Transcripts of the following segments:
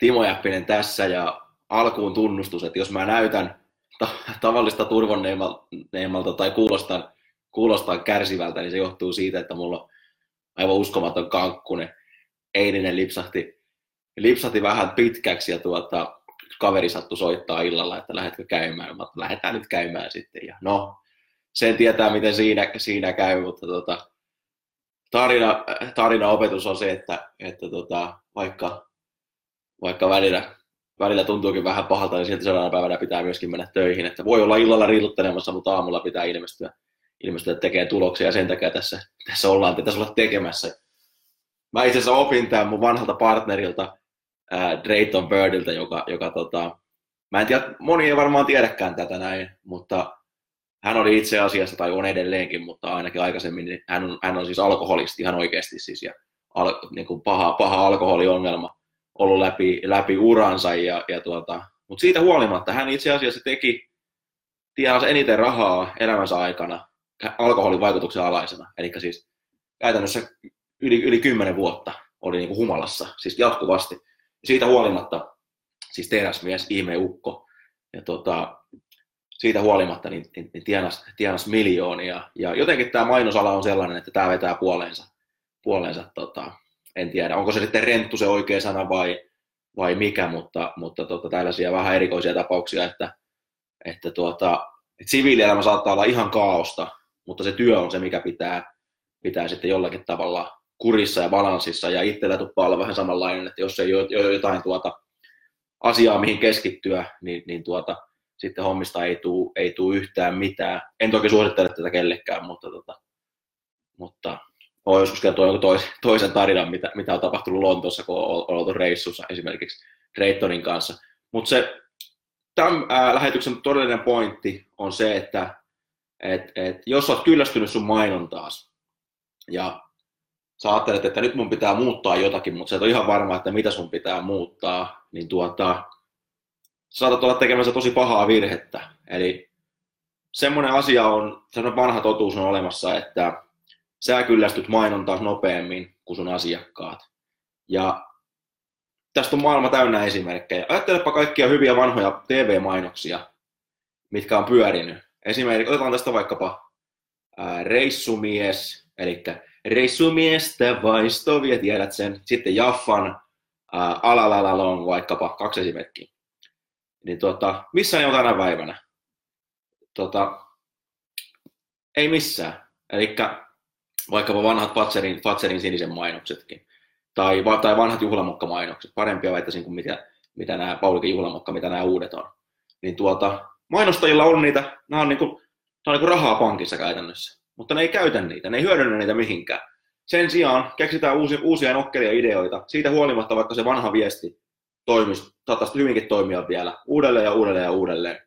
Timo Jäppinen tässä ja alkuun tunnustus, että jos mä näytän tavallista turvonneemalta tai kuulostan kärsivältä, niin se johtuu siitä, että mulla on aivan uskomaton kankkunen. Eilinen lipsahti vähän pitkäksi ja kaveri sattui soittaa illalla, että lähdetkö käymään. Mä lähdetään nyt käymään sitten. Ja no, sen tietää miten siinä käy, mutta tarinaopetus on se, että vaikka välillä tuntuukin vähän pahalta, niin silti seuraavana päivänä pitää myöskin mennä töihin. Että voi olla illalla rilluttelemassa, mutta aamulla pitää ilmestyä tekemään tuloksia, ja sen takia tässä ollaan tekemässä. Mä itse asiassa opin tämän mun vanhalta partnerilta, Drayton Birdiltä, joka mä en tiedä, moni ei varmaan tiedäkään tätä näin, mutta hän oli itse asiassa, tai on edelleenkin, mutta ainakin aikaisemmin, niin hän on siis alkoholisti ihan oikeasti siis, ja niin kuin paha alkoholiongelma ollut läpi uransa, mutta siitä huolimatta hän itse asiassa tienasi eniten rahaa elämänsä aikana alkoholin vaikutuksen alaisena, eli siis käytännössä yli 10 vuotta oli niin kuin humalassa, siis jatkuvasti. Siitä huolimatta, siis teräsmies, ihmeukko, ja siitä huolimatta niin tienasi miljoonia, ja jotenkin tämä mainosala on sellainen, että tämä vetää puoleensa en tiedä, onko se sitten renttu se oikea sana vai mikä, mutta tällaisia vähän erikoisia tapauksia, että siviilielämä saattaa olla ihan kaaosta, mutta se työ on se, mikä pitää sitten jollakin tavalla kurissa ja balanssissa, ja itsellä tuppaa olla vähän samanlainen, että jos ei ole jotain asiaa, mihin keskittyä, niin sitten hommista ei tule yhtään mitään. En toki suosittele tätä kellekään, mutta olen joskus kertoa jonkun toisen tarinan, mitä on tapahtunut Lontoossa, kun on oltu reissussa esimerkiksi Draytonin kanssa. Mutta tämän lähetyksen todellinen pointti on se, että jos olet kyllästynyt sun mainontaas ja sä ajattelet, että nyt mun pitää muuttaa jotakin, mutta sä et ole ihan varma, että mitä sun pitää muuttaa, niin saatat olla tekemässä tosi pahaa virhettä. Eli semmoinen asia on, semmoinen vanha totuus on olemassa, että sä kyllästyt mainontaas nopeammin kuin sun asiakkaat. Ja tästä on maailma täynnä esimerkkejä. Ajattelepa kaikkia hyviä vanhoja TV-mainoksia, mitkä on pyörinyt. Esimerkiksi otetaan tästä vaikkapa reissumies, eli reissumiestä vaistovia, tiedät sen. Sitten Jaffan alalalon vaikkapa, 2 esimerkkiä. Niin missä ne on tänä päivänä? Ei missään. Elikkä vaikkapa vanhat Fatserin sinisen mainoksetkin, tai vanhat juhlamokkamainokset, parempia väittäisin kuin mitä nämä Paulikin juhlamokka, mitä nämä uudet on. Niin mainostajilla on niitä, nämä on niinku rahaa pankissa käytännössä, mutta ne ei käytä niitä, ne ei hyödynnä niitä mihinkään. Sen sijaan keksitään uusia nokkelia ideoita, siitä huolimatta vaikka se vanha viesti saattaisi hyvinkin toimia vielä uudelleen.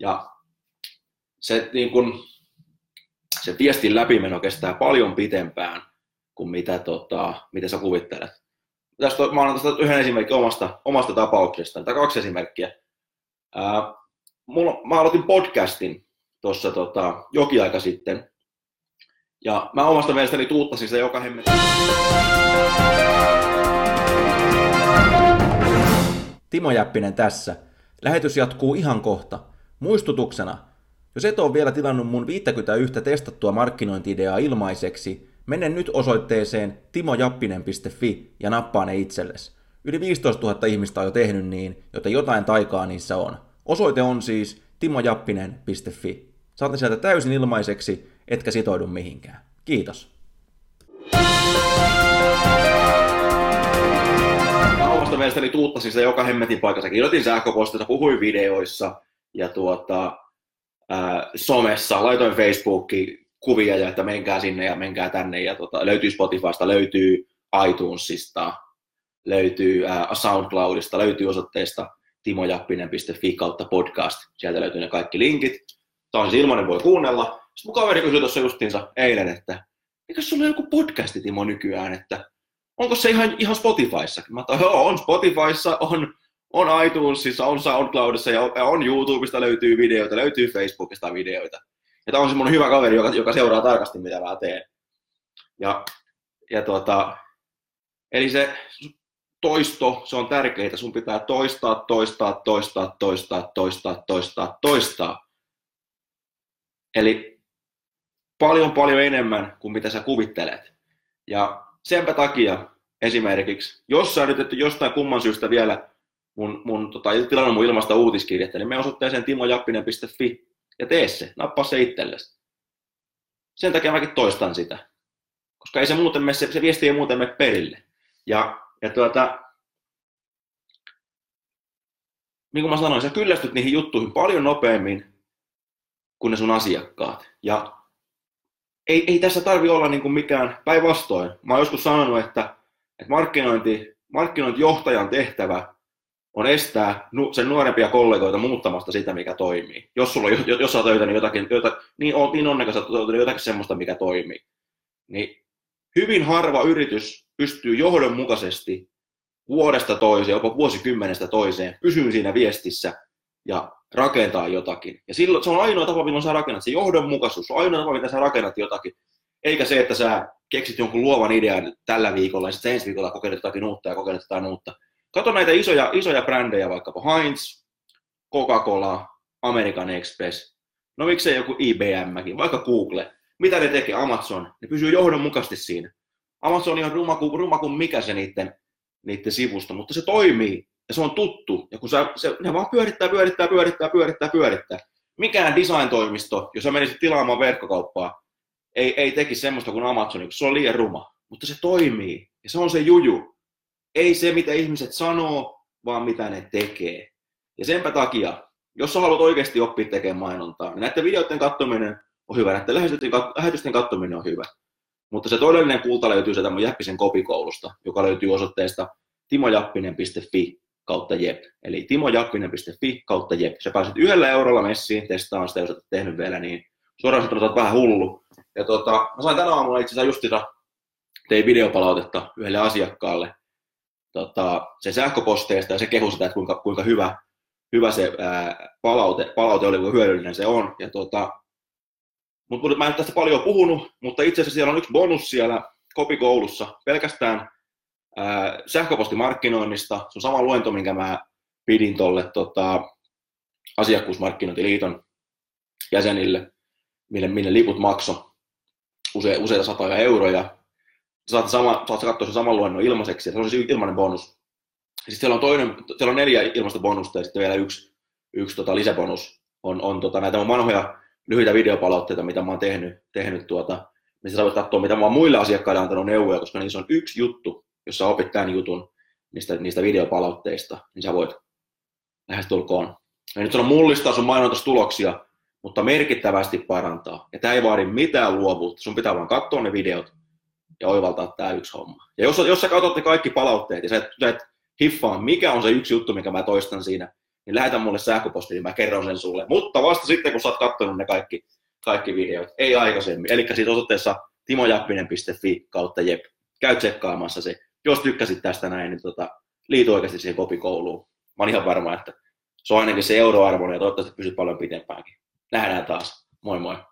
Ja se niin kuin se viestin läpimeno kestää paljon pitempään kuin mitä sä kuvittelet. Mä annan tästä yhden esimerkin omasta tapauksesta, tai 2 esimerkkiä. Mä aloitin podcastin tuossa jokin aika sitten, ja mä omasta mielestäni tuuttasin sitä joka hemmetin. Timo Jäppinen tässä. Lähetys jatkuu ihan kohta. Muistutuksena. Jos et ole vielä tilannut mun 51 testattua markkinointi-ideaa ilmaiseksi, mene nyt osoitteeseen timojappinen.fi ja nappaa ne itsellesi. Yli 15 000 ihmistä on jo tehnyt niin, joten jotain taikaa niissä on. Osoite on siis timojappinen.fi. Saat ne sieltä täysin ilmaiseksi, etkä sitoudu mihinkään. Kiitos. Mä omasta mielestäni tuuttasin sitä joka hemmetin paikassa. Kirjoitin sähköpostissa, puhuin videoissa ja somessa, laitoin Facebookiin kuvia, ja että menkää sinne ja menkää tänne, ja löytyy Spotifysta, löytyy iTunesista, löytyy SoundCloudista, löytyy osoitteesta timojappinen.fi/podcast. Sieltä löytyy ne kaikki linkit. Tämä on siis ilmainen, voi kuunnella. Sitten mun kaveri kysyi tuossa justiinsa eilen, että eikö sulla ole joku podcasti, Timo, nykyään, että onko se ihan Spotifyssa? Mä ajattelin, joo, on Spotifyssa, on iTunesissa, on SoundCloudissa ja on YouTubesta löytyy videoita, löytyy Facebookista videoita. Ja tämä on semmoinen hyvä kaveri, joka seuraa tarkasti, mitä mä teen. Eli se toisto, se on tärkeää. Sun pitää toistaa. Eli paljon enemmän kuin mitä sä kuvittelet. Ja senpä takia esimerkiksi, jos sä nyt et jostain kumman syystä vielä tilannut mun ilmaista uutiskirjettä, niin mene osoitteeseen timojappinen.fi ja tee se, nappaa se itsellesi. Sen takia mäkin toistan sitä, koska ei se, muuten mene, se viesti ei muuten mene perille. Niin kuin mä sanoin, sä kyllästyt niihin juttuihin paljon nopeammin kuin ne sun asiakkaat. Ja ei tässä tarvi olla niin kuin mikään, päinvastoin. Mä oon joskus sanonut, että markkinointijohtajan tehtävä on estää sen nuorempia kollegoita muuttamasta sitä, mikä toimii. Jos sulla on, jos olet löytänyt jotakin, niin onnekas olet löytänyt jotakin semmoista, mikä toimii. Niin hyvin harva yritys pystyy johdonmukaisesti vuodesta toiseen, jopa vuosikymmenestä toiseen, pysyy siinä viestissä ja rakentaa jotakin. Ja silloin se on ainoa tapa, milloin sä rakennat. Se johdonmukaisuus on ainoa tapa, mitä sä rakennat jotakin. Eikä se, että sä keksit jonkun luovan idean tällä viikolla ja sitten ensi viikolla kokeilet jotakin uutta ja kokeilet jotain uutta. Kato näitä isoja brändejä, vaikkapa Heinz, Coca-Cola, American Express. No miksei joku IBMkin, vaikka Google. Mitä ne tekee? Amazon. Ne pysyy johdonmukaisesti siinä. Amazon on ihan ruma kuin mikä se niiden sivusto, mutta se toimii ja se on tuttu. Ja kun ne vaan pyörittää. Mikään design-toimisto, jos sä menisit tilaamaan verkkokauppaa, ei tekisi semmoista kuin Amazon, se on liian ruma. Mutta se toimii ja se on se juju. Ei se, mitä ihmiset sanoo, vaan mitä ne tekee. Ja senpä takia, jos sä haluat oikeasti oppia tekemään mainontaa, niin näiden videoiden katsominen on hyvä, näiden lähetysten katsominen on hyvä. Mutta se todellinen kulta löytyy sieltä mun Jäppisen kopikoulusta, joka löytyy osoitteesta timojappinen.fi/jep. Eli timojappinen.fi/jep. Sä pääset 1 eurolla messiin testaan sitä, jos et tehnyt vielä, niin suoraan sä otat vähän hullu. Ja mä sain tänä aamuna itse asiassa tein videopalautetta yhdelle asiakkaalle se sähköposteista ja se kehui sitä, että kuinka hyvä se palaute oli, kuinka hyödyllinen se on. Ja mä en tästä paljon puhunut, mutta itse asiassa siellä on yksi bonus siellä kopikoulussa pelkästään sähköpostimarkkinoinnista. Se on sama luento, minkä mä pidin tolle Asiakkuusmarkkinointiliiton jäsenille, minne liput maksoi useita satoja euroja. Saat katsoa sen saman luennon ilmaiseksi, ja se on siis ilmainen bonus. Sitten siellä on 4 ilmaista bonusta ja sitten vielä yksi lisäbonus on näitä mun vanhoja lyhyitä videopalautteita, mitä mä oon tehnyt mistä sä voit katsoa, mitä mä oon muille asiakkaille antanut neuvoja, koska niissä on yksi juttu, jos sä opit tämän jutun niistä videopalautteista, niin sä voit lähestulkoon. En nyt sano mullistaa sun mainontastuloksia, mutta merkittävästi parantaa. Ja tää ei vaadi mitään luovuutta, sun pitää vaan katsoa ne videot ja oivaltaa tää yksi homma. Ja jos sä katsotte kaikki palautteet ja sä et hiffaa, mikä on se yksi juttu, mikä mä toistan siinä, niin lähetä mulle sähköpostiin, niin mä kerron sen sulle. Mutta vasta sitten, kun sä oot katsonut ne kaikki videot, ei aikaisemmin. Elikkä siitä osoitteessa timojappinen.fi/jep. Käy tsekkaamassa se. Jos tykkäsit tästä näin, niin liity oikeasti siihen kopikouluun. Mä oon ihan varma, että se on ainakin se euroarvoinen ja toivottavasti pysyt paljon pitempäänkin. Nähdään taas. Moi moi!